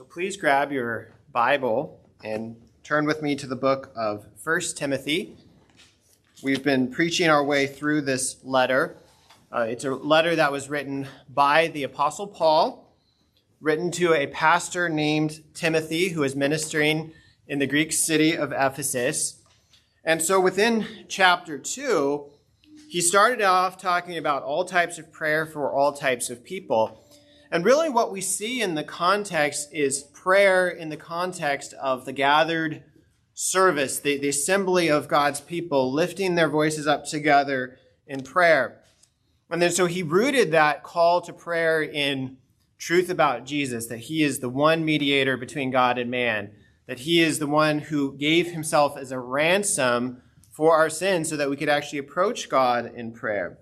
So please grab your Bible and turn with me to the book of 1 Timothy. We've been preaching our way through this letter. It's a letter that was written by the Apostle Paul, written to a pastor named Timothy, who is ministering in the Greek city of Ephesus. And so within chapter 2, he started off talking about all types of prayer for all types of people. And really what we see in the context is prayer in the context of the gathered service, the assembly of God's people, lifting their voices up together in prayer. And then so he rooted that call to prayer in truth about Jesus, that he is the one mediator between God and man, that he is the one who gave himself as a ransom for our sins so that we could actually approach God in prayer.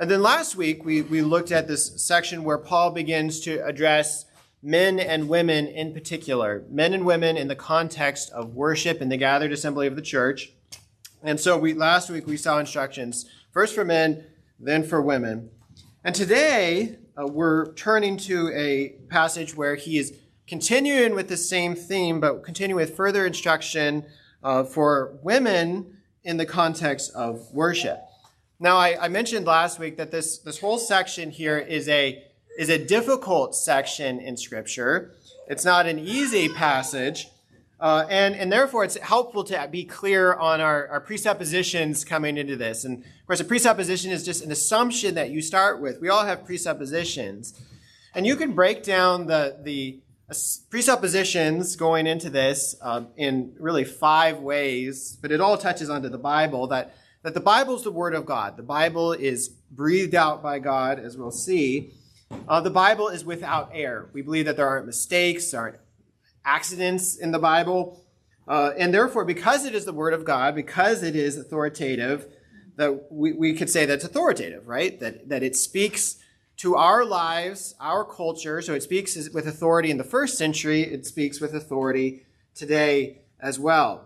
And then last week, we looked at this section where Paul begins to address men and women in particular, men and women in the context of worship in the gathered assembly of the church. And so last week, we saw instructions, first for men, then for women. And today, we're turning to a passage where he is continuing with the same theme, but continuing with further instruction for women in the context of worship. Now, I mentioned last week that this whole section here is a difficult section in Scripture. It's not an easy passage, and therefore it's helpful to be clear on our presuppositions coming into this. And of course, a presupposition is just an assumption that you start with. We all have presuppositions. And you can break down the presuppositions going into this in really five ways, but it all touches onto the Bible, that the Bible is the Word of God. The Bible is breathed out by God, as we'll see. The Bible is without error. We believe that there aren't mistakes, there aren't accidents in the Bible. And therefore, because it is the Word of God, because it is authoritative, that we could say that's authoritative, right? That it speaks to our lives, our culture. So it speaks with authority in the first century. It speaks with authority today as well.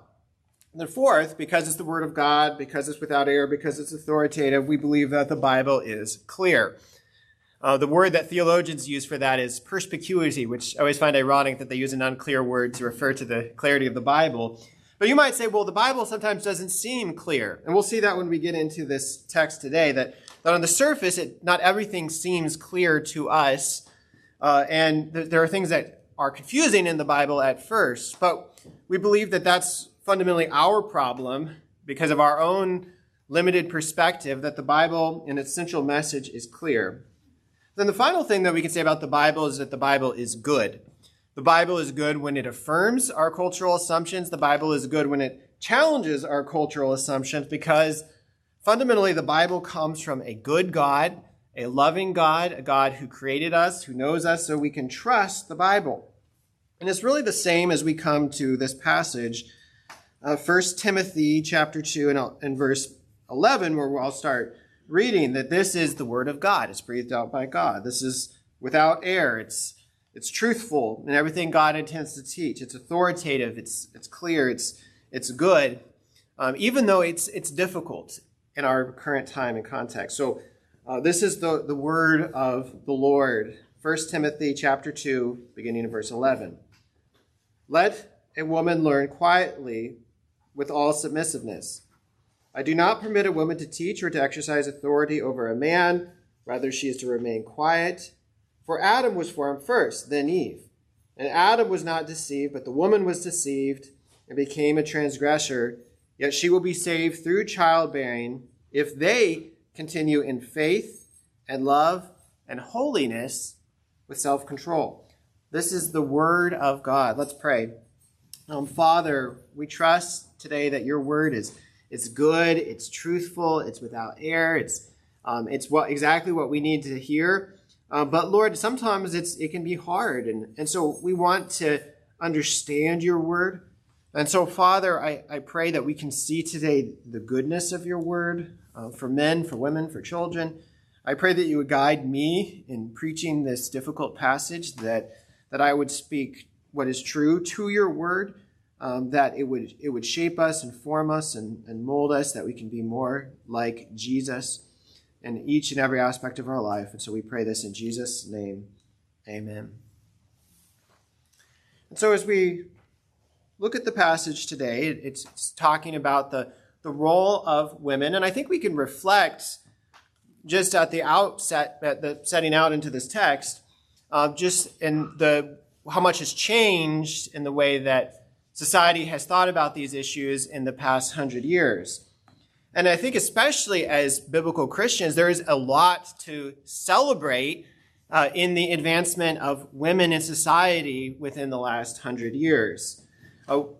And then fourth, because it's the Word of God, because it's without error, because it's authoritative, we believe that the Bible is clear. The word that theologians use for that is perspicuity, which I always find ironic that they use an unclear word to refer to the clarity of the Bible. But you might say, well, the Bible sometimes doesn't seem clear. And we'll see that when we get into this text today, that on the surface, not everything seems clear to us. And there are things that are confusing in the Bible at first. But we believe that that's fundamentally our problem because of our own limited perspective, that the Bible in its central message is clear. Then the final thing that we can say about the Bible is that the Bible is good. The Bible is good when it affirms our cultural assumptions. The Bible is good when it challenges our cultural assumptions because fundamentally the Bible comes from a good God, a loving God, a God who created us, who knows us, so we can trust the Bible. And it's really the same as we come to this passage 1 Timothy chapter 2 and verse 11, where we'll start reading that this is the Word of God. It's breathed out by God. This is without error. It's truthful in everything God intends to teach. It's authoritative. It's clear. It's good, even though it's difficult in our current time and context. So this is the Word of the Lord. 1 Timothy chapter 2, beginning in verse 11. Let a woman learn quietly with all submissiveness. I do not permit a woman to teach or to exercise authority over a man. Rather, she is to remain quiet. For Adam was formed first, then Eve. And Adam was not deceived, but the woman was deceived and became a transgressor. Yet she will be saved through childbearing if they continue in faith and love and holiness with self-control. This is the Word of God. Let's pray. Father, we trust today that your Word is good, it's truthful, it's without error, it's exactly what we need to hear. But Lord, sometimes it can be hard, and so we want to understand your Word. And so, Father, I pray that we can see today the goodness of your Word for men, for women, for children. I pray that you would guide me in preaching this difficult passage, that I would speak what is true to your Word, that it would shape us and form us and mold us, that we can be more like Jesus in each and every aspect of our life. And so we pray this in Jesus' name. Amen. And so as we look at the passage today, it's talking about the role of women. And I think we can reflect just at the outset, at the setting out into this text, just in the how much has changed in the way that society has thought about these issues in the past 100 years. And I think especially as biblical Christians, there is a lot to celebrate in the advancement of women in society within the last 100 years.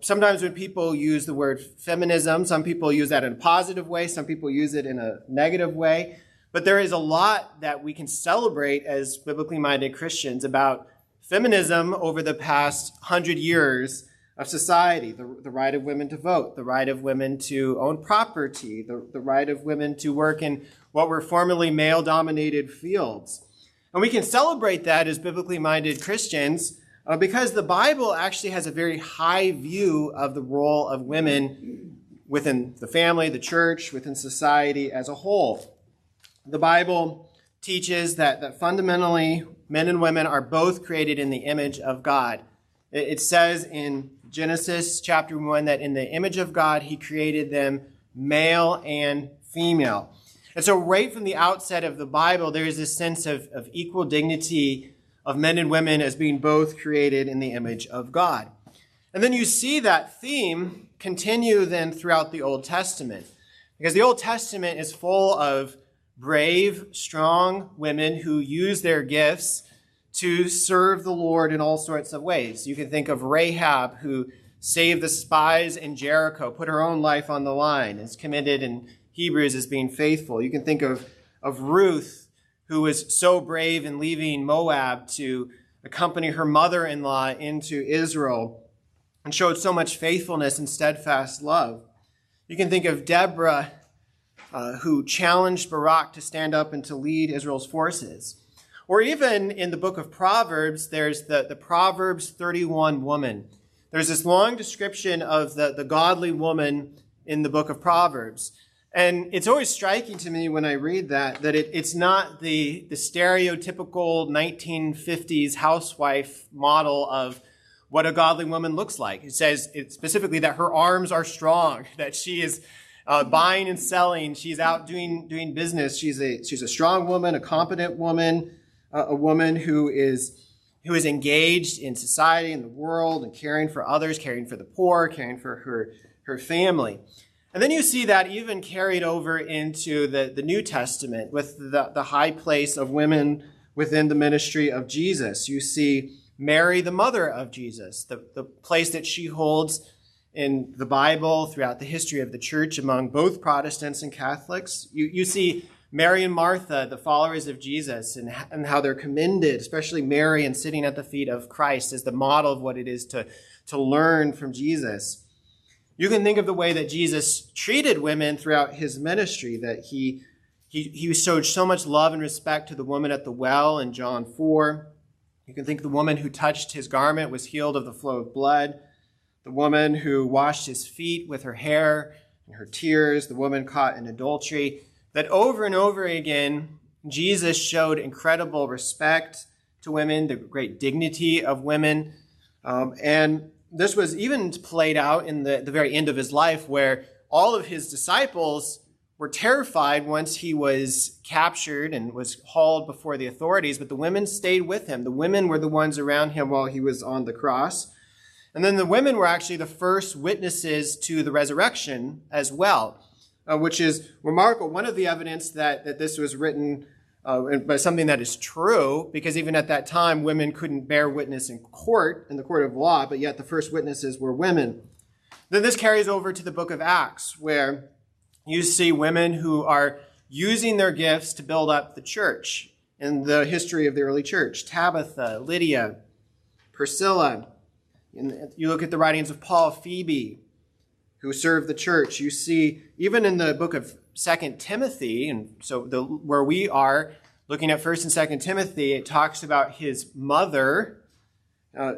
Sometimes when people use the word feminism, some people use that in a positive way, some people use it in a negative way. But there is a lot that we can celebrate as biblically minded Christians about feminism over the past 100 years of society, the right of women to vote, the right of women to own property, the right of women to work in what were formerly male-dominated fields. And we can celebrate that as biblically-minded Christians because the Bible actually has a very high view of the role of women within the family, the church, within society as a whole. The Bible teaches that fundamentally men and women are both created in the image of God. It says in Genesis chapter 1 that in the image of God, he created them male and female. And so right from the outset of the Bible, there is this sense of equal dignity of men and women as being both created in the image of God. And then you see that theme continue then throughout the Old Testament, because the Old Testament is full of brave, strong women who use their gifts to serve the Lord in all sorts of ways. You can think of Rahab, who saved the spies in Jericho, put her own life on the line, is commended in Hebrews as being faithful. You can think of Ruth, who was so brave in leaving Moab to accompany her mother-in-law into Israel and showed so much faithfulness and steadfast love. You can think of Deborah, who challenged Barak to stand up and to lead Israel's forces. Or even in the book of Proverbs, there's the Proverbs 31 woman. There's this long description of the godly woman in the book of Proverbs. And it's always striking to me when I read that it's not the stereotypical 1950s housewife model of what a godly woman looks like. It says specifically that her arms are strong, that she is buying and selling, she's out doing business. She's a strong woman, a competent woman, a woman who is engaged in society and the world and caring for others, caring for the poor, caring for her family. And then you see that even carried over into the New Testament with the high place of women within the ministry of Jesus. You see Mary, the mother of Jesus, the place that she holds in the Bible, throughout the history of the church, among both Protestants and Catholics. You see Mary and Martha, the followers of Jesus, and how they're commended, especially Mary, and sitting at the feet of Christ as the model of what it is to learn from Jesus. You can think of the way that Jesus treated women throughout his ministry, that he showed so much love and respect to the woman at the well in John 4. You can think the woman who touched his garment was healed of the flow of blood, the woman who washed his feet with her hair and her tears, the woman caught in adultery. That over and over again, Jesus showed incredible respect to women, the great dignity of women. And this was even played out in the very end of his life, where all of his disciples were terrified once he was captured and was hauled before the authorities, but the women stayed with him. The women were the ones around him while he was on the cross. And then the women were actually the first witnesses to the resurrection as well, which is remarkable. One of the evidence that this was written by something that is true, because even at that time, women couldn't bear witness in the court of law, but yet the first witnesses were women. Then this carries over to the book of Acts, where you see women who are using their gifts to build up the church in the history of the early church. Tabitha, Lydia, Priscilla. You look at the writings of Paul, Phoebe, who served the church. You see, even in the book of 2 Timothy, and so where we are looking at 1 and 2 Timothy, it talks about his mother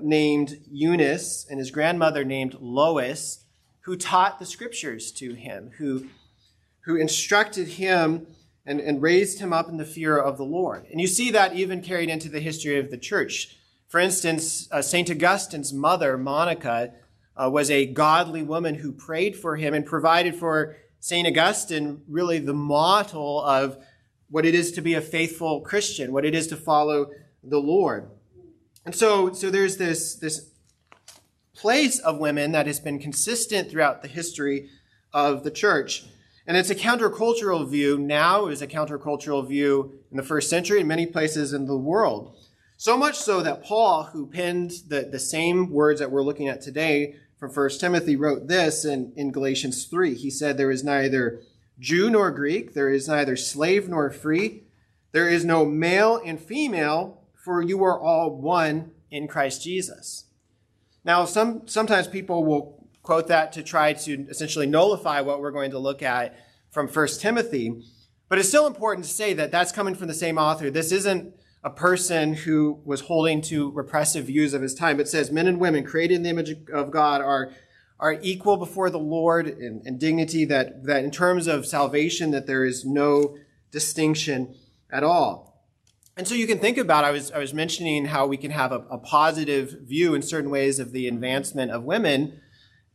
named Eunice and his grandmother named Lois, who taught the scriptures to him, who instructed him and raised him up in the fear of the Lord. And you see that even carried into the history of the church. For instance, St. Augustine's mother, Monica, was a godly woman who prayed for him and provided for St. Augustine really the model of what it is to be a faithful Christian, what it is to follow the Lord. And so there's this place of women that has been consistent throughout the history of the church. And it's a countercultural view now. It was a countercultural view in the first century in many places in the world. So much so that Paul, who penned the same words that we're looking at today from 1 Timothy, wrote this in Galatians 3. He said, "There is neither Jew nor Greek, there is neither slave nor free, there is no male and female, for you are all one in Christ Jesus." Now, sometimes people will quote that to try to essentially nullify what we're going to look at from 1 Timothy, but it's still important to say that that's coming from the same author. This isn't a person who was holding to repressive views of his time. It says, men and women created in the image of God are equal before the Lord in dignity, that in terms of salvation, that there is no distinction at all. And so you can think about, I was mentioning how we can have a positive view in certain ways of the advancement of women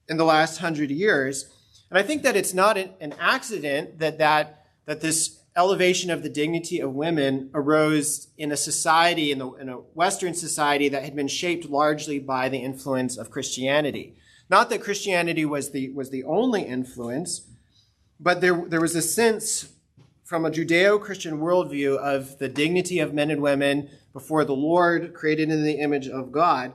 in the last 100 years. And I think that it's not an accident that this elevation of the dignity of women arose in a society, in a Western society that had been shaped largely by the influence of Christianity. Not that Christianity was the only influence, but there was a sense from a Judeo-Christian worldview of the dignity of men and women before the Lord, created in the image of God,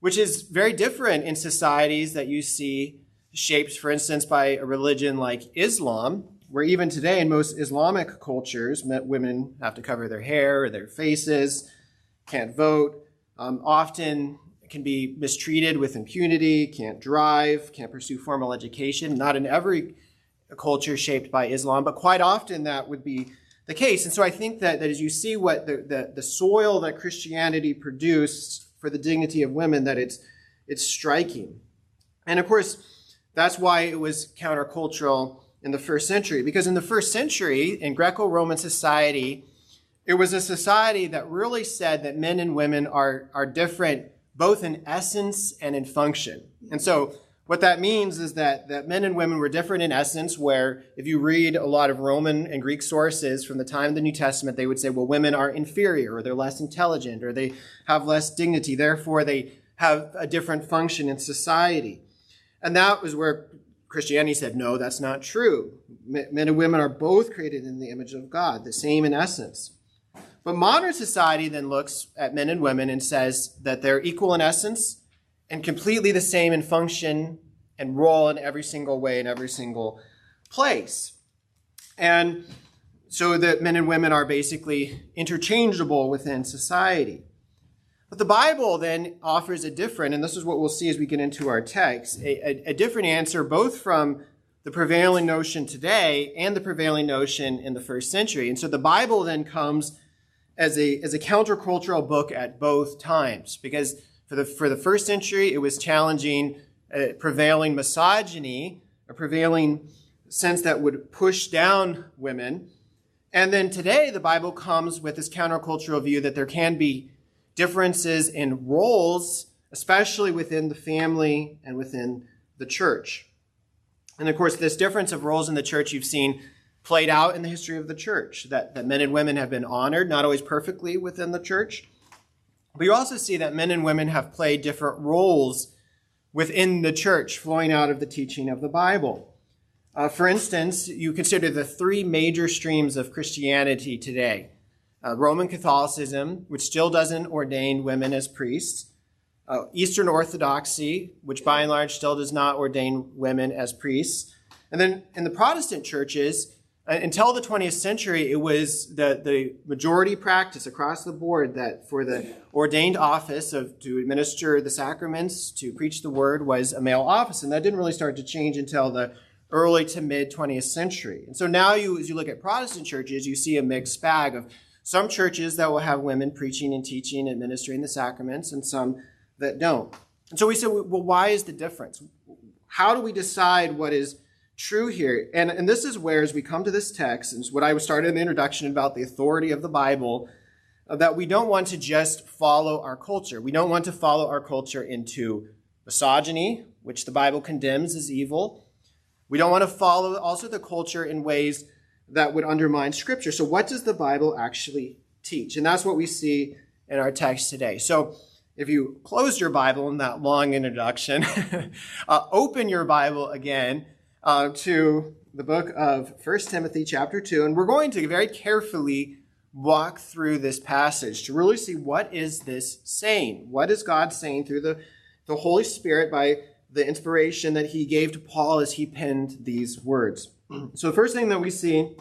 which is very different in societies that you see shaped, for instance, by a religion like Islam, where even today in most Islamic cultures, women have to cover their hair or their faces, can't vote, often can be mistreated with impunity, can't drive, can't pursue formal education. Not in every culture shaped by Islam, but quite often that would be the case. And so I think that as you see what the soil that Christianity produced for the dignity of women, that it's striking. And of course, that's why it was countercultural in the first century, because in the first century, in Greco-Roman society, it was a society that really said that men and women are different, both in essence and in function. And so what that means is that men and women were different in essence, where if you read a lot of Roman and Greek sources from the time of the New Testament, they would say, well, women are inferior, or they're less intelligent, or they have less dignity, therefore they have a different function in society. And that was where Christianity said, no, that's not true. Men and women are both created in the image of God, the same in essence. But modern society then looks at men and women and says that they're equal in essence and completely the same in function and role in every single way, in every single place. And so that men and women are basically interchangeable within society. But the Bible then offers a different, and this is what we'll see as we get into our text, a different answer, both from the prevailing notion today and the prevailing notion in the first century. And so the Bible then comes as a countercultural book at both times, because for the first century, it was challenging prevailing misogyny, a prevailing sense that would push down women. And then today, the Bible comes with this countercultural view that there can be differences in roles, especially within the family and within the church. And of course, this difference of roles in the church you've seen played out in the history of the church, that men and women have been honored, not always perfectly within the church. But you also see that men and women have played different roles within the church, flowing out of the teaching of the Bible. For instance, you consider the three major streams of Christianity today. Roman Catholicism, which still doesn't ordain women as priests. Eastern Orthodoxy, which by and large still does not ordain women as priests. And then in the Protestant churches, until the 20th century, it was the majority practice across the board that for the ordained office to administer the sacraments, to preach the word, was a male office. And that didn't really start to change until the early to mid 20th century. And so now as you look at Protestant churches, you see a mixed bag of some churches that will have women preaching and teaching, administering the sacraments, and some that don't. And so we said, well, why is the difference? How do we decide what is true here? And this is where, as we come to this text, and it's what I started in the introduction about the authority of the Bible, that we don't want to just follow our culture. We don't want to follow our culture into misogyny, which the Bible condemns as evil. We don't want to follow also the culture in ways that would undermine Scripture. So what does the Bible actually teach? And that's what we see in our text today. So if you closed your Bible in that long introduction, open your Bible again to the book of 1 Timothy chapter 2. And we're going to very carefully walk through this passage to really see what is this saying? What is God saying through the Holy Spirit by the inspiration that he gave to Paul as he penned these words? So the first thing that we see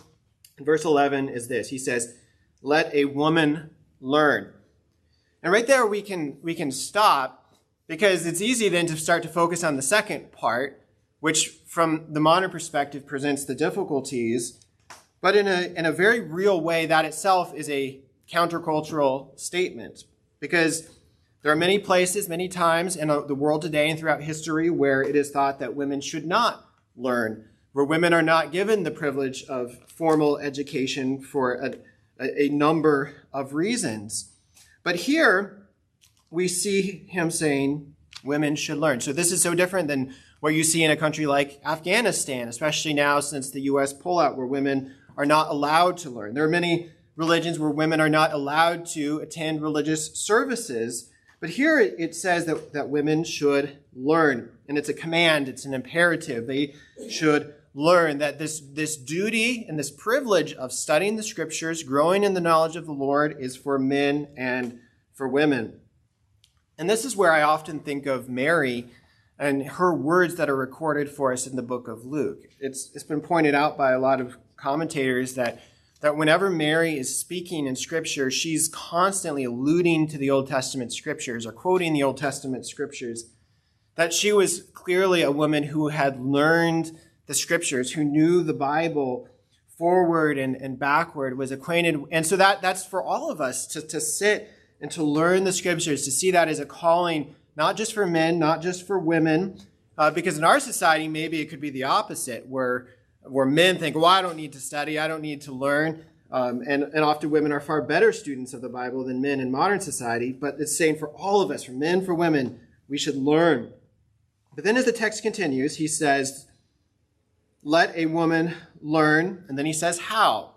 in verse 11 is this. He says, "Let a woman learn." And right there we can stop, because it's easy then to start to focus on the second part, which from the modern perspective presents the difficulties. But in a very real way, that itself is a countercultural statement, because there are many places, many times in the world today and throughout history where it is thought that women should not learn, where women are not given the privilege of formal education for a number of reasons. But here we see him saying women should learn. So this is so different than what you see in a country like Afghanistan, especially now since the U.S. pullout, where women are not allowed to learn. There are many religions where women are not allowed to attend religious services. But here it says that women should learn. And it's a command. It's an imperative. They should learn that this duty and this privilege of studying the Scriptures, growing in the knowledge of the Lord, is for men and for women. And this is where I often think of Mary and her words that are recorded for us in the book of Luke. It's been pointed out by a lot of commentators that whenever Mary is speaking in Scripture, she's constantly alluding to the Old Testament Scriptures or quoting the Old Testament Scriptures, that she was clearly a woman who had learned the Scriptures, who knew the Bible forward and backward, was acquainted. And so that's for all of us to sit and to learn the Scriptures, to see that as a calling, not just for men, not just for women, because in our society, maybe it could be the opposite, where men think, well, I don't need to study, I don't need to learn, and often women are far better students of the Bible than men in modern society, but it's saying for all of us, for men, for women, we should learn. But then as the text continues, he says, "Let a woman learn," and then he says, "How?"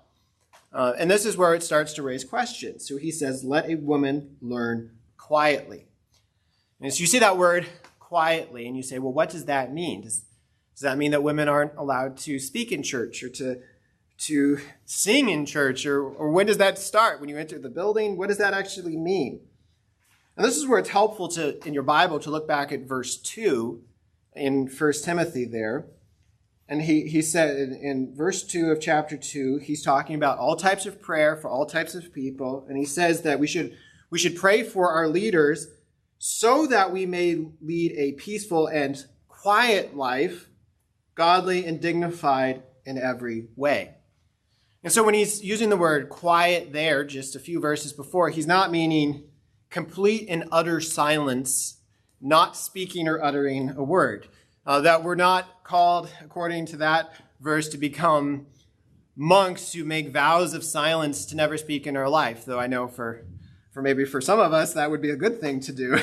And this is where it starts to raise questions. So he says, "Let a woman learn quietly." And so you see that word quietly, and you say, well, what does that mean? Does that mean that women aren't allowed to speak in church or to sing in church? Or when does that start? When you enter the building? What does that actually mean? And this is where it's helpful in your Bible to look back at verse 2 in 1 Timothy there. And he said in verse 2 of chapter 2, he's talking about all types of prayer for all types of people. And he says that we should pray for our leaders, so that we may lead a peaceful and quiet life, godly and dignified in every way. And so when he's using the word quiet there, just a few verses before, he's not meaning complete and utter silence, not speaking or uttering a word. That we're not called, according to that verse, to become monks who make vows of silence to never speak in our life, though I know for maybe for some of us, that would be a good thing to do.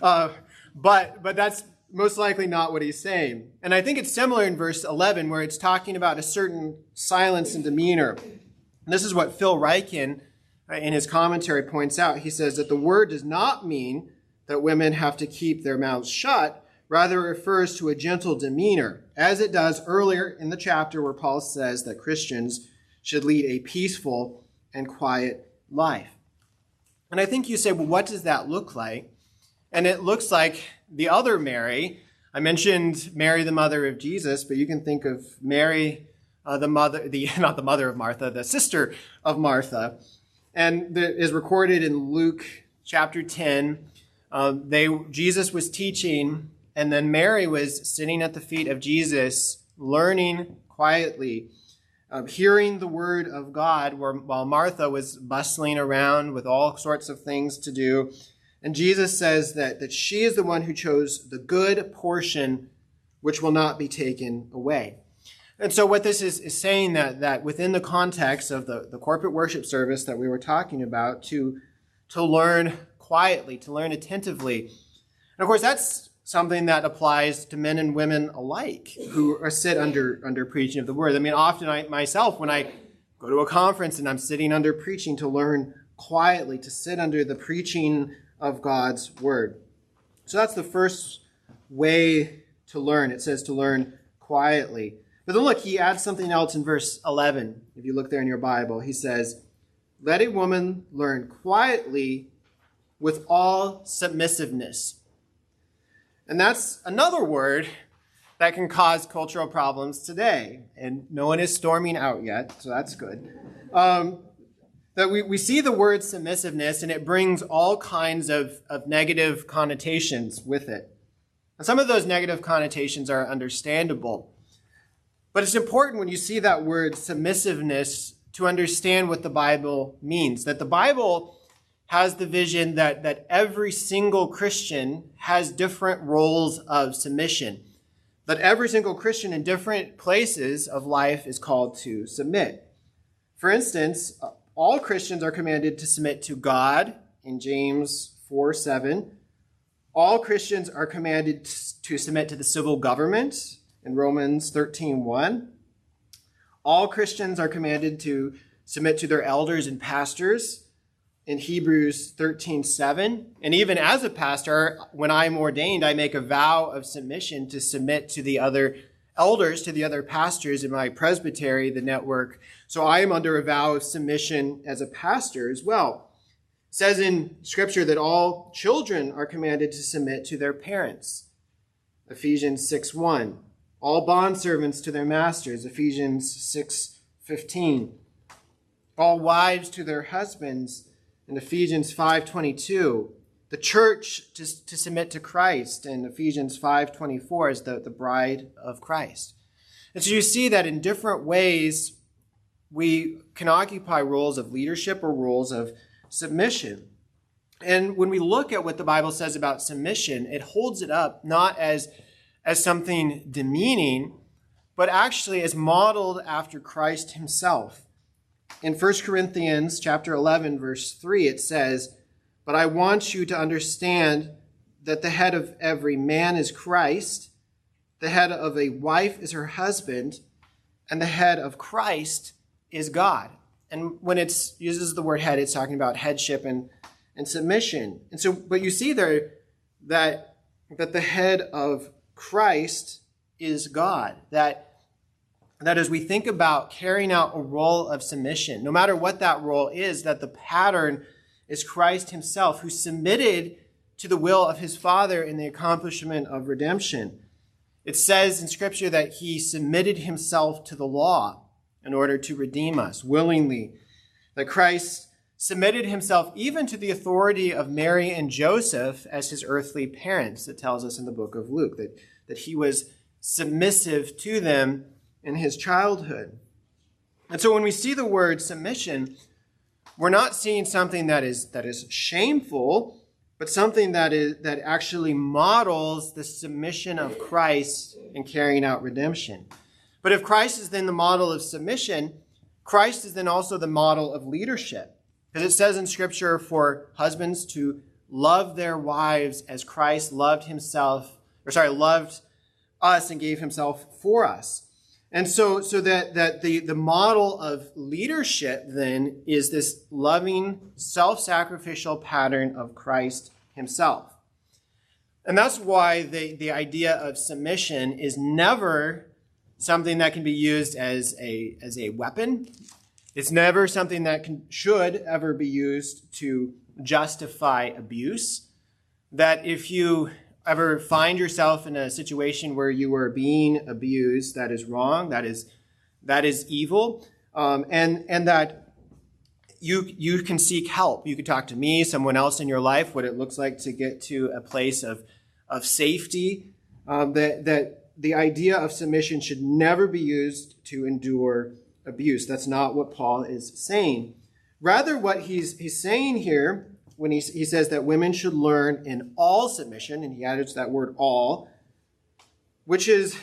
But that's most likely not what he's saying. And I think it's similar in verse 11, where it's talking about a certain silence and demeanor. And this is what Phil Ryken, in his commentary, points out. He says that the word does not mean that women have to keep their mouths shut. Rather, it refers to a gentle demeanor, as it does earlier in the chapter where Paul says that Christians should lead a peaceful and quiet life. And I think you say, well, what does that look like? And it looks like the other Mary. I mentioned Mary, the mother of Jesus, but you can think of Mary, the sister of Martha. And that is recorded in Luke chapter 10. Jesus was teaching, and then Mary was sitting at the feet of Jesus, learning quietly, hearing the word of God, while Martha was bustling around with all sorts of things to do. And Jesus says that she is the one who chose the good portion, which will not be taken away. And so what this is saying that within the context of the corporate worship service that we were talking about, to learn quietly, to learn attentively. And of course, that's something that applies to men and women alike who are sit under preaching of the word. I mean, often myself, when I go to a conference and I'm sitting under preaching, to learn quietly, to sit under the preaching of God's word. So that's the first way to learn. It says to learn quietly. But then look, he adds something else in verse 11. If you look there in your Bible, he says, "Let a woman learn quietly with all submissiveness." And that's another word that can cause cultural problems today. And no one is storming out yet, so that's good. That we see the word submissiveness, and it brings all kinds of negative connotations with it. And some of those negative connotations are understandable. But it's important when you see that word submissiveness to understand what the Bible means. That the Bible has the vision that every single Christian has different roles of submission. That every single Christian in different places of life is called to submit. For instance, all Christians are commanded to submit to God in James 4:7. All Christians are commanded to submit to the civil government in Romans 13:1. All Christians are commanded to submit to their elders and pastors in Hebrews 13:7. And even as a pastor, when I'm ordained, I make a vow of submission to submit to the other elders, to the other pastors in my presbytery, the network. So I am under a vow of submission as a pastor as well. It says in Scripture that all children are commanded to submit to their parents, Ephesians 6:1. All bondservants to their masters, Ephesians 6:15. All wives to their husbands, in Ephesians 5:22. The church to submit to Christ in Ephesians 5:24 as the bride of Christ. And so you see that in different ways we can occupy roles of leadership or roles of submission. And when we look at what the Bible says about submission, it holds it up not as something demeaning, but actually as modeled after Christ himself. In 1 Corinthians chapter 11, verse 3, it says, "But I want you to understand that the head of every man is Christ, the head of a wife is her husband, and the head of Christ is God." And when it uses the word head, it's talking about headship and submission. And so, but you see there that the head of Christ is God, that as we think about carrying out a role of submission, no matter what that role is, that the pattern is Christ himself, who submitted to the will of his Father in the accomplishment of redemption. It says in Scripture that he submitted himself to the law in order to redeem us willingly, that Christ submitted himself even to the authority of Mary and Joseph as his earthly parents. It tells us in the book of Luke that he was submissive to them in his childhood. And so when we see the word submission, we're not seeing something that is shameful, but something that actually models the submission of Christ in carrying out redemption. But if Christ is then the model of submission, Christ is then also the model of leadership. Because it says in Scripture for husbands to love their wives as Christ loved us and gave himself for us. And so that the model of leadership then is this loving, self-sacrificial pattern of Christ himself. And that's why the idea of submission is never something that can be used as a weapon. It's never something that should ever be used to justify abuse. That if you ever find yourself in a situation where you are being abused, that is wrong, that is evil, and that you can seek help. You can talk to me, someone else in your life, what it looks like to get to a place of safety. That the idea of submission should never be used to endure abuse. That's not what Paul is saying. Rather, what he's saying here, when he says that women should learn in all submission, and he adds that word all, which is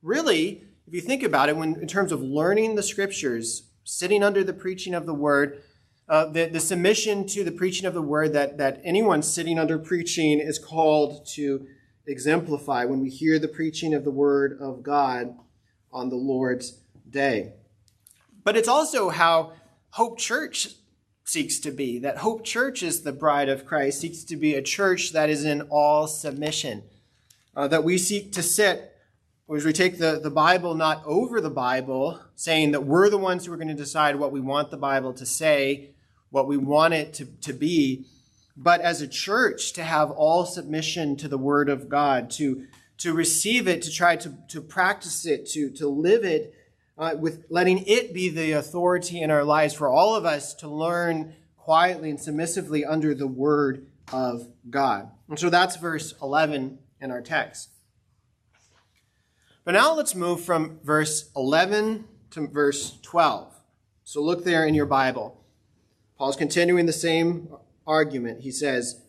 really If you think about it, in terms of learning the scriptures, sitting under the preaching of the word, the submission to the preaching of the word that anyone sitting under preaching is called to exemplify when we hear the preaching of the word of God on the Lord's day. But it's also how Hope Church seeks to be, that Hope Church is the bride of Christ, seeks to be a church that is in all submission, that we seek to sit, or as we take the Bible not over the Bible, saying that we're the ones who are going to decide what we want the Bible to say, what we want it to be, but as a church to have all submission to the Word of God, to receive it, to try to practice it, to live it, with letting it be the authority in our lives for all of us to learn quietly and submissively under the Word of God. And so that's verse 11 in our text. But now let's move from verse 11 to verse 12. So look there in your Bible. Paul's continuing the same argument. He says,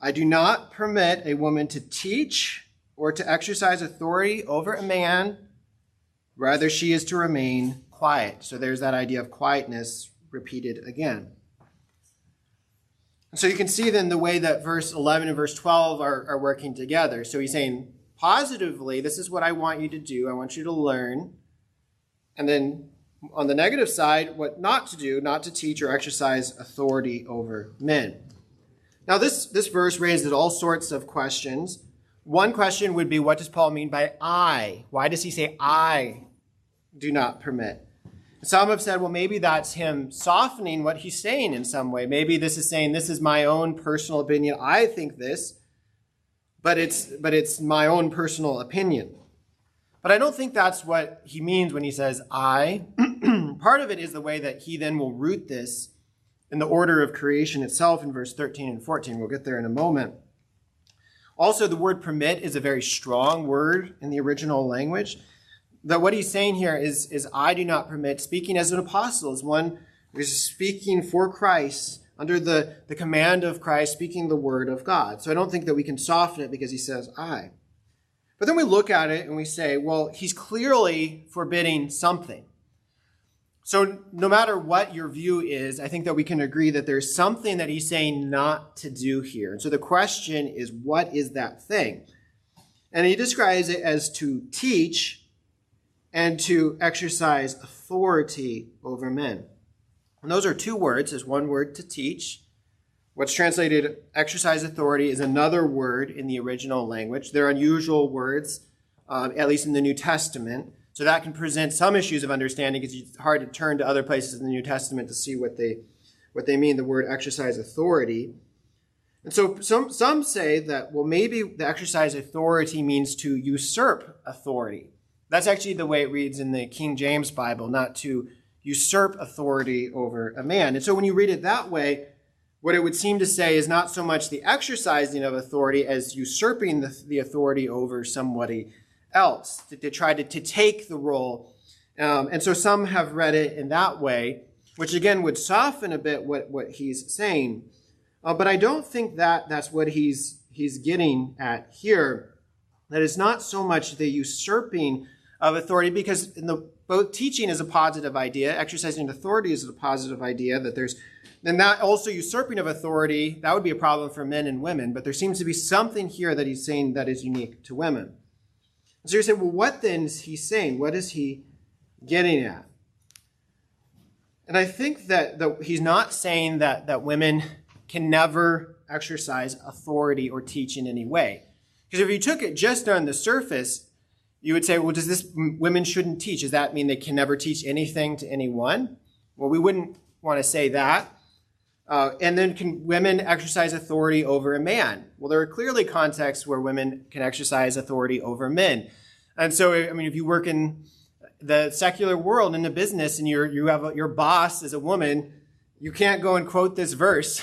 I do not permit a woman to teach or to exercise authority over a man. Rather, she is to remain quiet. So there's that idea of quietness repeated again. So you can see then the way that verse 11 and verse 12 are working together. So he's saying positively, this is what I want you to do. I want you to learn. And then on the negative side, what not to do, not to teach or exercise authority over men. Now, this verse raises all sorts of questions. One question would be, what does Paul mean by I? Why does he say, I do not permit? Some have said, well, maybe that's him softening what he's saying in some way. Maybe this is saying, this is my own personal opinion. I think this, but it's my own personal opinion. But I don't think that's what he means when he says I. Part of it is the way that he then will root this in the order of creation itself in verse 13 and 14. We'll get there in a moment. Also, the word permit is a very strong word in the original language. That what he's saying here is I do not permit, speaking as an apostle, as one who is speaking for Christ, under the command of Christ, speaking the word of God. So I don't think that we can soften it because he says I. But then we look at it and we say, well, he's clearly forbidding something. So no matter what your view is, I think that we can agree that there's something that he's saying not to do here. And so the question is, what is that thing? And he describes it as to teach and to exercise authority over men. And those are two words. There's one word, to teach. What's translated exercise authority is another word in the original language. They're unusual words, at least in the New Testament. So that can present some issues of understanding because it's hard to turn to other places in the New Testament to see what they mean, the word exercise authority. And so some say that, well, maybe the exercise authority means to usurp authority. That's actually the way it reads in the King James Bible, not to usurp authority over a man. And so when you read it that way, what it would seem to say is not so much the exercising of authority as usurping the authority over somebody else, that they tried to take the role. And so some have read it in that way, which again would soften a bit what he's saying. But I don't think that's what he's getting at here, that it's not so much the usurping of authority, because both teaching is a positive idea, exercising authority is a positive idea, that there's then that also usurping of authority, that would be a problem for men and women, but there seems to be something here that he's saying that is unique to women. So you say, well, what then is he saying? What is he getting at? And I think that he's not saying that women can never exercise authority or teach in any way. Because if you took it just on the surface, you would say, well, does this women shouldn't teach? Does that mean they can never teach anything to anyone? Well, we wouldn't want to say that. And then can women exercise authority over a man? Well, there are clearly contexts where women can exercise authority over men. And so, I mean, if you work in the secular world, in the business, and your boss is a woman, you can't go and quote this verse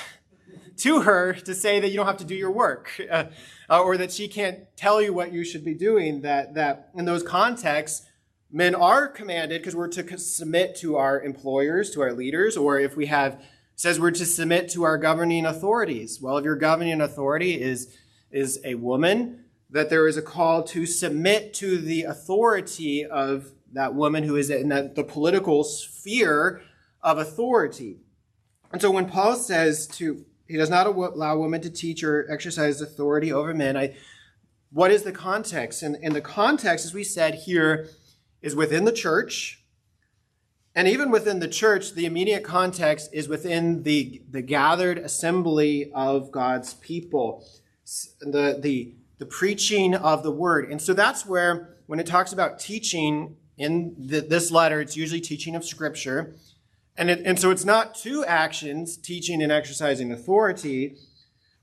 to her to say that you don't have to do your work, or that she can't tell you what you should be doing, that in those contexts, men are commanded because we're to submit to our employers, to our leaders, or if we have... says we're to submit to our governing authorities. Well, if your governing authority is a woman, that there is a call to submit to the authority of that woman who is in the political sphere of authority. And so when Paul says he does not allow women to teach or exercise authority over men, what is the context? And the context, as we said here, is within the church. And even within the church, the immediate context is within the gathered assembly of God's people, the preaching of the word. And so that's where, when it talks about teaching in this letter, it's usually teaching of Scripture. And so it's not two actions, teaching and exercising authority.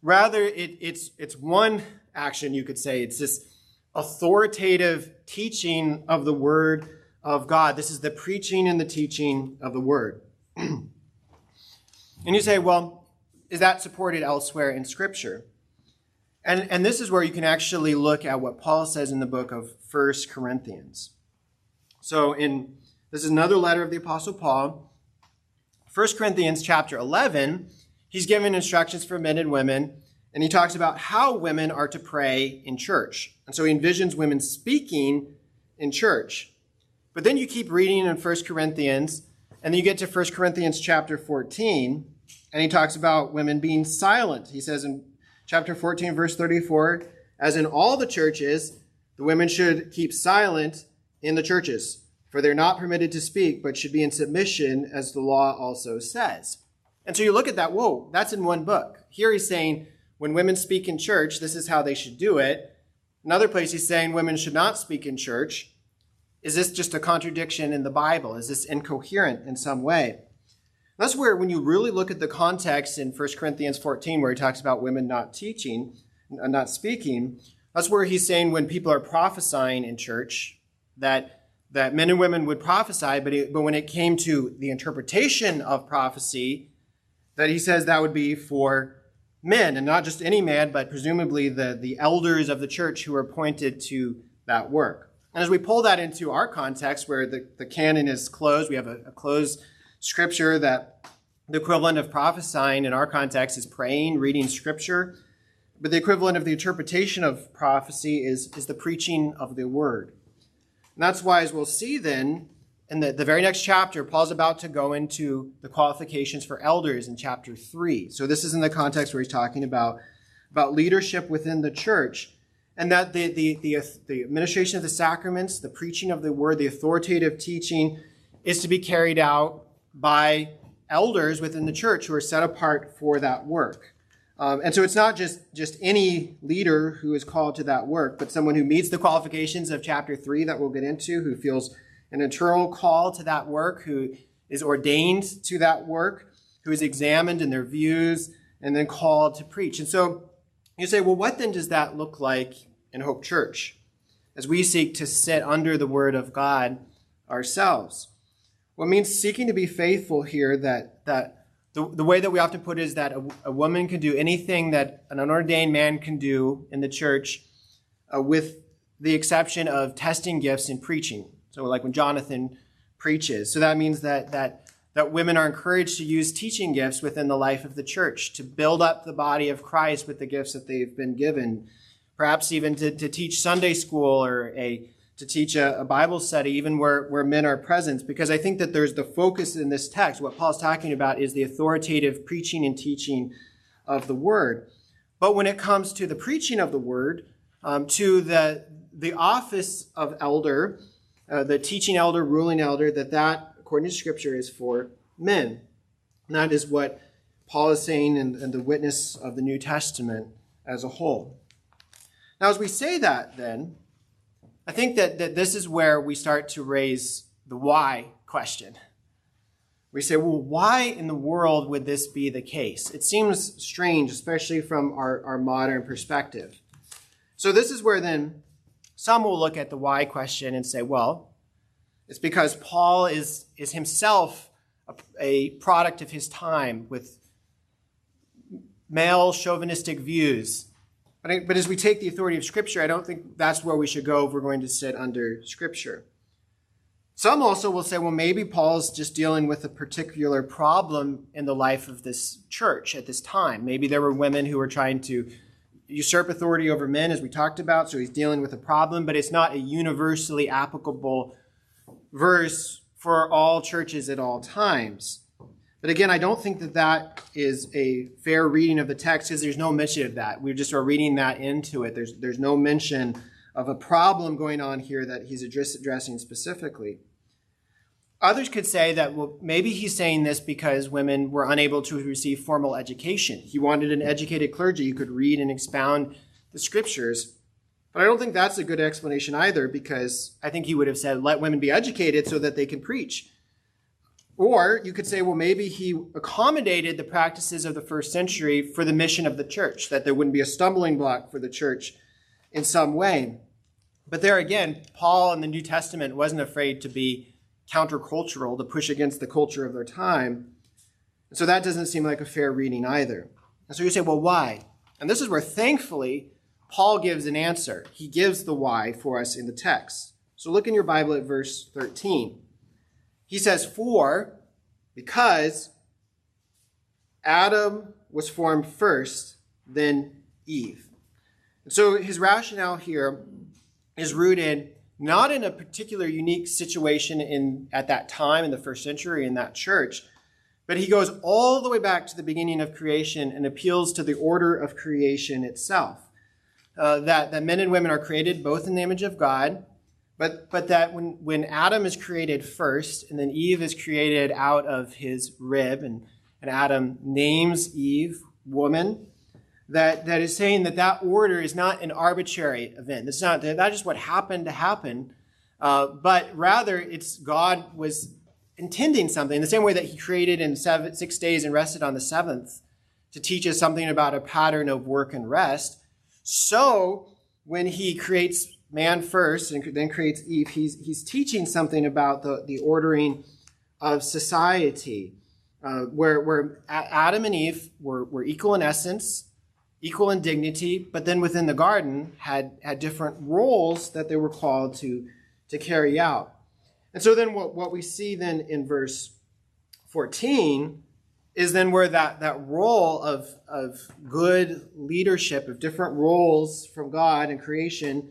Rather, it's one action, you could say. It's this authoritative teaching of the word of God. This is the preaching and the teaching of the word. And you say, well, is that supported elsewhere in Scripture? And this is where you can actually look at what Paul says in the book of 1 Corinthians. So this is another letter of the Apostle Paul. 1 Corinthians chapter 11, he's giving instructions for men and women, and he talks about how women are to pray in church. And so he envisions women speaking in church. But then you keep reading in 1 Corinthians, and then you get to 1 Corinthians chapter 14, and he talks about women being silent. He says in chapter 14, verse 34, as in all the churches, the women should keep silent in the churches. For they're not permitted to speak, but should be in submission, as the law also says. And so you look at that, whoa, that's in one book. Here he's saying, when women speak in church, this is how they should do it. Another place he's saying women should not speak in church. Is this just a contradiction in the Bible? Is this incoherent in some way? That's where, when you really look at the context in 1 Corinthians 14, where he talks about women not teaching, not speaking, that's where he's saying when people are prophesying in church, that men and women would prophesy, but when it came to the interpretation of prophecy, that he says that would be for men, and not just any man, but presumably the elders of the church who are appointed to that work. And as we pull that into our context, where the canon is closed, we have a closed scripture, that the equivalent of prophesying in our context is praying, reading scripture, but the equivalent of the interpretation of prophecy is the preaching of the word. And that's why, as we'll see then, in the very next chapter, Paul's about to go into the qualifications for elders in chapter 3. So this is in the context where he's talking about leadership within the church, and that the administration of the sacraments, the preaching of the word, the authoritative teaching is to be carried out by elders within the church who are set apart for that work. And so it's not just any leader who is called to that work, but someone who meets the qualifications of chapter 3 that we'll get into, who feels an internal call to that work, who is ordained to that work, who is examined in their views, and then called to preach. And so you say, well, what then does that look like in Hope Church as we seek to sit under the word of God ourselves? Well, it means seeking to be faithful here, that the way that we often put it is that a woman can do anything that an unordained man can do in the church, with the exception of testing gifts and preaching. So like when Jonathan preaches. So that means that women are encouraged to use teaching gifts within the life of the church to build up the body of Christ with the gifts that they've been given. Perhaps even to teach Sunday school, or to teach a Bible study, even where men are present, because I think that there's the focus in this text. What Paul's talking about is the authoritative preaching and teaching of the word. But when it comes to the preaching of the word, to the office of elder, the teaching elder, ruling elder, that according to Scripture is for men. And that is what Paul is saying in the witness of the New Testament as a whole. Now, as we say that, then, I think that this is where we start to raise the why question. We say, well, why in the world would this be the case? It seems strange, especially from our modern perspective. So this is where then some will look at the why question and say, well, it's because Paul is himself a product of his time with male chauvinistic views. But as we take the authority of Scripture, I don't think that's where we should go if we're going to sit under Scripture. Some also will say, well, maybe Paul's just dealing with a particular problem in the life of this church at this time. Maybe there were women who were trying to usurp authority over men, as we talked about, so he's dealing with a problem, but it's not a universally applicable verse for all churches at all times. But again, I don't think that that is a fair reading of the text because there's no mention of that. We just are reading that into it. There's no mention of a problem going on here that he's addressing specifically. Others could say that, well, maybe he's saying this because women were unable to receive formal education. He wanted an educated clergy who could read and expound the scriptures. But I don't think that's a good explanation either, because I think he would have said, let women be educated so that they can preach. Or you could say, well, maybe he accommodated the practices of the first century for the mission of the church, that there wouldn't be a stumbling block for the church in some way. But there again, Paul in the New Testament wasn't afraid to be countercultural, to push against the culture of their time. So that doesn't seem like a fair reading either. And so you say, well, why? And this is where, thankfully, Paul gives an answer. He gives the why for us in the text. So look in your Bible at verse 13. He says, for, because Adam was formed first, then Eve. And so his rationale here is rooted not in a particular unique situation at that time in the first century in that church, but he goes all the way back to the beginning of creation and appeals to the order of creation itself. That men and women are created both in the image of God, But that when Adam is created first, and then Eve is created out of his rib, and Adam names Eve woman, that is saying that order is not an arbitrary event. It's not just what happened to happen, but rather it's God was intending something, the same way that he created in 6 days and rested on the seventh to teach us something about a pattern of work and rest. So when he creates man first and then creates Eve, he's teaching something about the ordering of society, where Adam and Eve were equal in essence, equal in dignity, but then within the garden had different roles that they were called to carry out. And so then what we see then in verse 14 is then where that role of good leadership, of different roles from God and creation,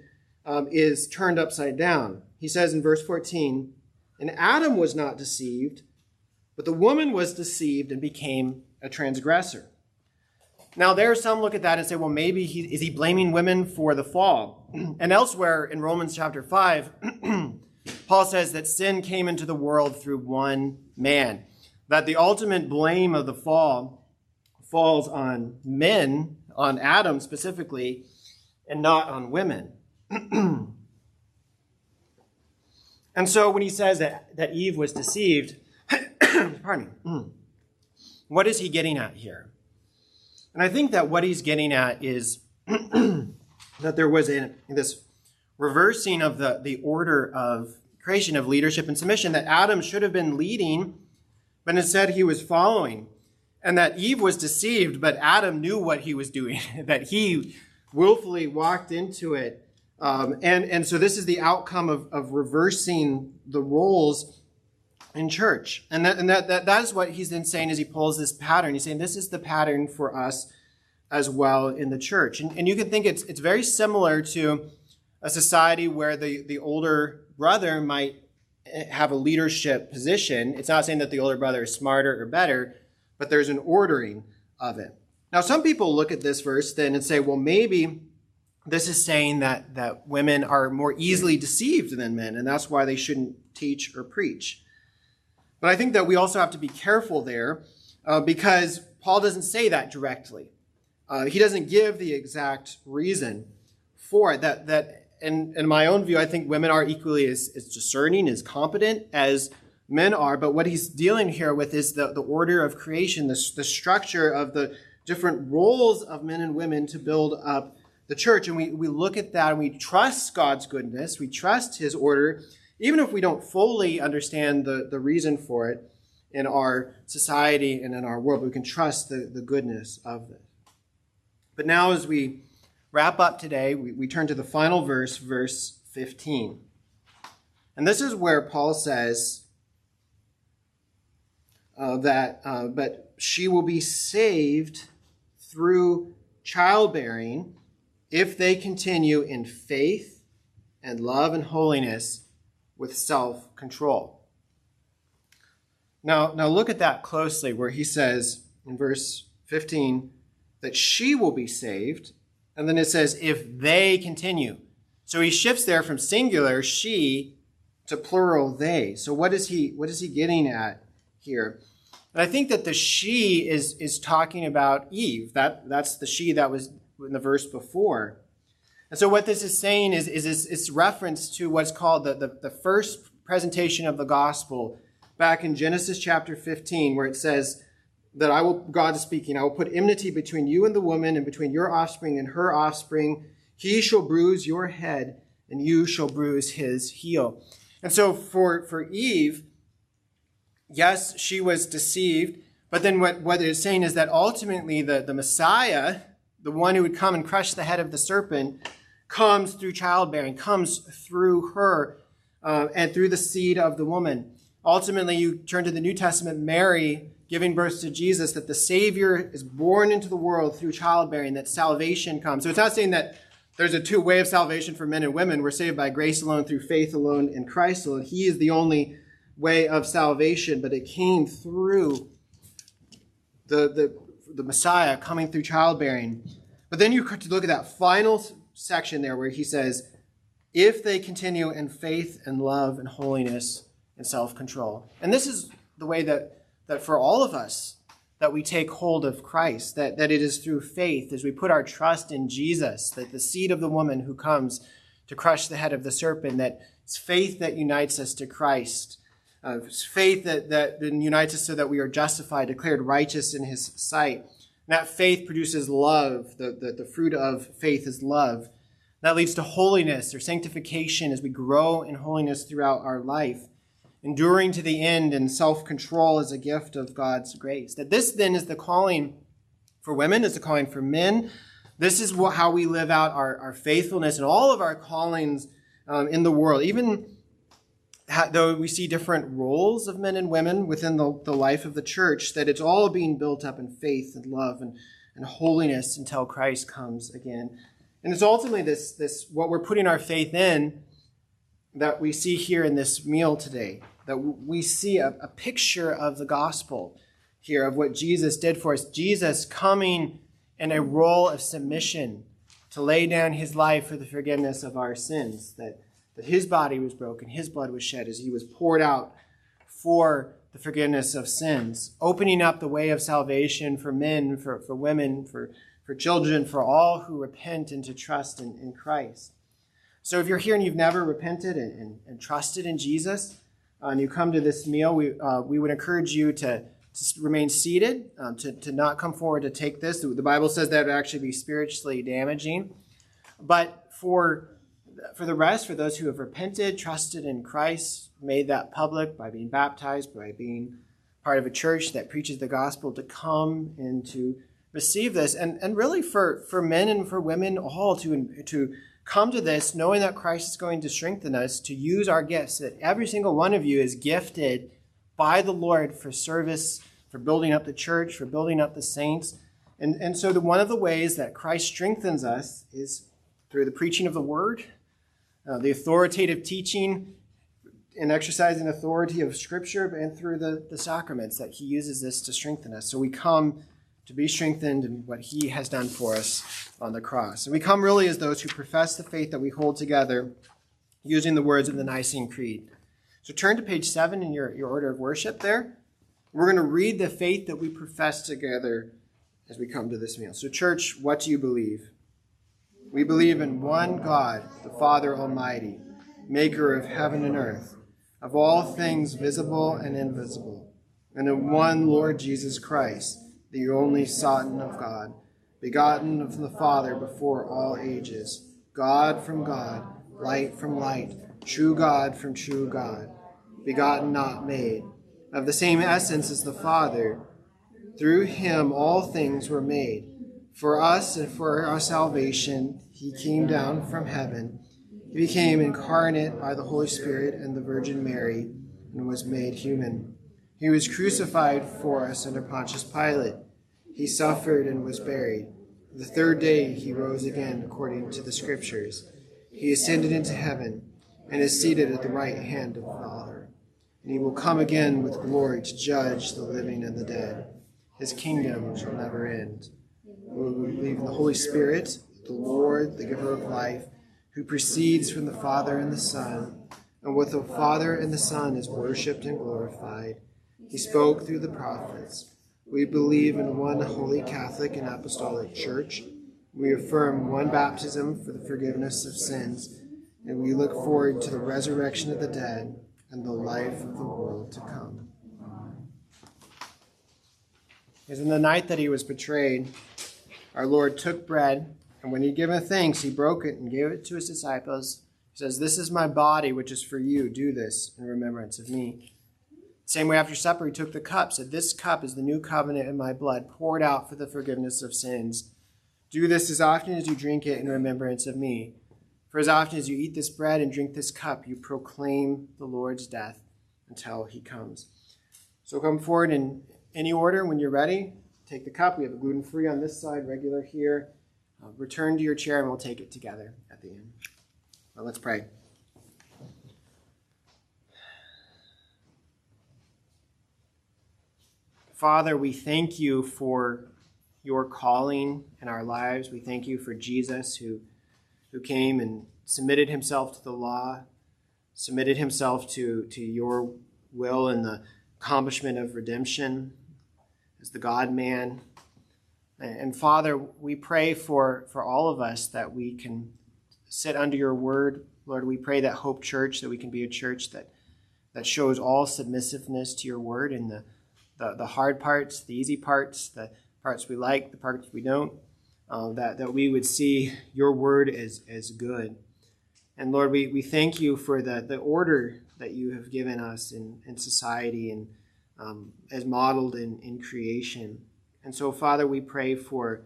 is turned upside down. He says in verse 14, and Adam was not deceived, but the woman was deceived and became a transgressor. Now there are some look at that and say, well, maybe is he blaming women for the fall? And elsewhere in Romans chapter 5, Paul says that sin came into the world through one man, that the ultimate blame of the fall falls on men, on Adam specifically, and not on women. And so when he says that Eve was deceived, pardon me, what is he getting at here? And I think that what he's getting at is that there was this reversing of the order of creation, of leadership and submission, that Adam should have been leading, but instead he was following, and that Eve was deceived, but Adam knew what he was doing, that he willfully walked into it. And so this is the outcome of reversing the roles in church. And that is what he's then saying as he pulls this pattern. He's saying this is the pattern for us as well in the church. And you can think it's very similar to a society where the older brother might have a leadership position. It's not saying that the older brother is smarter or better, but there's an ordering of it. Now, some people look at this verse then and say, well, maybe this is saying that women are more easily deceived than men, and that's why they shouldn't teach or preach. But I think that we also have to be careful there because Paul doesn't say that directly. He doesn't give the exact reason for it. That in my own view, I think women are equally as discerning, as competent as men are. But what he's dealing here with is the order of creation, the structure of the different roles of men and women to build up the church, and we look at that and we trust God's goodness, we trust his order, even if we don't fully understand the reason for it in our society and in our world, we can trust the goodness of it. But now as we wrap up today, we turn to the final verse, verse 15. And this is where Paul says but she will be saved through childbearing if they continue in faith and love and holiness with self-control. Now look at that closely, where he says in verse 15 that she will be saved, and then it says, if they continue. So he shifts there from singular she to plural they. So what is he getting at here? And I think that the she is talking about Eve. That's the she that was in the verse before. And so what this is saying is it's reference to what's called the first presentation of the gospel back in Genesis chapter 15, where it says that God is speaking, I will put enmity between you and the woman and between your offspring and her offspring. He shall bruise your head and you shall bruise his heel. And so for Eve, yes, she was deceived, but then what it's saying is that ultimately the Messiah, the one who would come and crush the head of the serpent, comes through childbearing, comes through her and through the seed of the woman. Ultimately, you turn to the New Testament, Mary giving birth to Jesus, that the Savior is born into the world through childbearing, that salvation comes. So it's not saying that there's a two-way of salvation for men and women. We're saved by grace alone, through faith alone, in Christ alone. He is the only way of salvation, but it came through the Messiah coming through childbearing. But then you look at that final section there where he says, if they continue in faith and love and holiness and self-control. And this is the way that for all of us, that we take hold of Christ, that it is through faith, as we put our trust in Jesus, that the seed of the woman who comes to crush the head of the serpent, that it's faith that unites us to Christ. It's faith that then unites us so that we are justified, declared righteous in his sight. And that faith produces love. The fruit of faith is love. That leads to holiness or sanctification as we grow in holiness throughout our life. Enduring to the end and self-control is a gift of God's grace. That this then is the calling for women, is the calling for men. This is how we live out our faithfulness and all of our callings in the world. Even though we see different roles of men and women within the life of the church, that it's all being built up in faith and love and holiness until Christ comes again. And it's ultimately this what we're putting our faith in that we see here in this meal today, that we see a picture of the gospel here, of what Jesus did for us. Jesus coming in a role of submission to lay down his life for the forgiveness of our sins, that his body was broken, his blood was shed as he was poured out for the forgiveness of sins, opening up the way of salvation for men, for women, for children, for all who repent and to trust in Christ. So if you're here and you've never repented and trusted in Jesus, and you come to this meal, we would encourage you to remain seated, to not come forward to take this. The Bible says that it would actually be spiritually damaging. But for the rest, for those who have repented, trusted in Christ, made that public by being baptized, by being part of a church that preaches the gospel, to come and to receive this. And really for men and for women all to come to this, knowing that Christ is going to strengthen us to use our gifts, that every single one of you is gifted by the Lord for service, for building up the church, for building up the saints. And so one of the ways that Christ strengthens us is through the preaching of the word, the authoritative teaching and exercising authority of Scripture, and through the sacraments, that he uses this to strengthen us. So we come to be strengthened in what he has done for us on the cross. And we come really as those who profess the faith that we hold together using the words of the Nicene Creed. So turn to page 7 in your order of worship there. We're going to read the faith that we profess together as we come to this meal. So church, what do you believe? We believe in one God, the Father Almighty, maker of heaven and earth, of all things visible and invisible, and in one Lord Jesus Christ, the only Son of God, begotten of the Father before all ages, God from God, light from light, true God from true God, begotten not made, of the same essence as the Father. Through him all things were made. For us and for our salvation, he came down from heaven. He became incarnate by the Holy Spirit and the Virgin Mary, and was made human. He was crucified for us under Pontius Pilate. He suffered and was buried. The third day he rose again according to the Scriptures. He ascended into heaven and is seated at the right hand of the Father. And he will come again with glory to judge the living and the dead. His kingdom shall never end. We believe in the Holy Spirit, the Lord, the giver of life, who proceeds from the Father and the Son, and with the Father and the Son is worshipped and glorified. He spoke through the prophets. We believe in one holy Catholic and Apostolic Church. We affirm one baptism for the forgiveness of sins, and we look forward to the resurrection of the dead and the life of the world to come. As in the night that he was betrayed, our Lord took bread, and when he had given thanks, he broke it and gave it to his disciples. He says, "This is my body, which is for you. Do this in remembrance of me." Same way after supper, he took the cup, said, "This cup is the new covenant in my blood, poured out for the forgiveness of sins. Do this as often as you drink it in remembrance of me. For as often as you eat this bread and drink this cup, you proclaim the Lord's death until he comes." So come forward in any order when you're ready. Take the cup. We have a gluten-free on this side, regular here. Return to your chair and we'll take it together at the end. Well, let's pray. Father, we thank you for your calling in our lives. We thank you for Jesus who came and submitted himself to the law, submitted himself to your will and the accomplishment of redemption as the God-man. And Father, we pray for all of us that we can sit under your word. Lord, we pray that Hope Church, that we can be a church that shows all submissiveness to your word and the hard parts, the easy parts, the parts we like, the parts we don't, that we would see your word as good. And Lord, we thank you for the order that you have given us in society and as modeled in creation. And so, Father, we pray for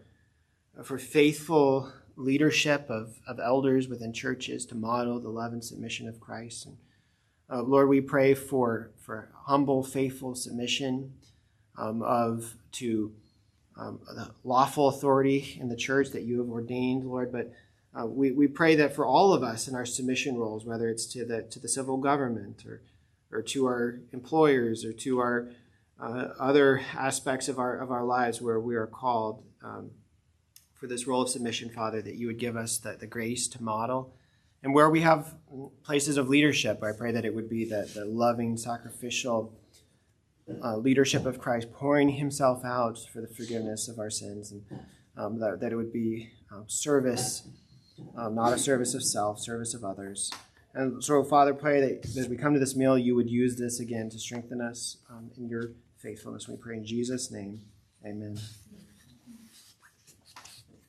faithful leadership of elders within churches to model the love and submission of Christ. And Lord, we pray for humble, faithful submission to the lawful authority in the church that you have ordained, Lord. But we pray that for all of us in our submission roles, whether it's to the civil government or to our employers or to our other aspects of our lives where we are called for this role of submission, Father, that you would give us the grace to model. And where we have places of leadership, I pray that it would be the loving, sacrificial leadership of Christ, pouring himself out for the forgiveness of our sins, and that it would be service, not a service of self, service of others. And so, Father, pray that as we come to this meal, you would use this again to strengthen us in your faithfulness. We pray in Jesus' name. Amen.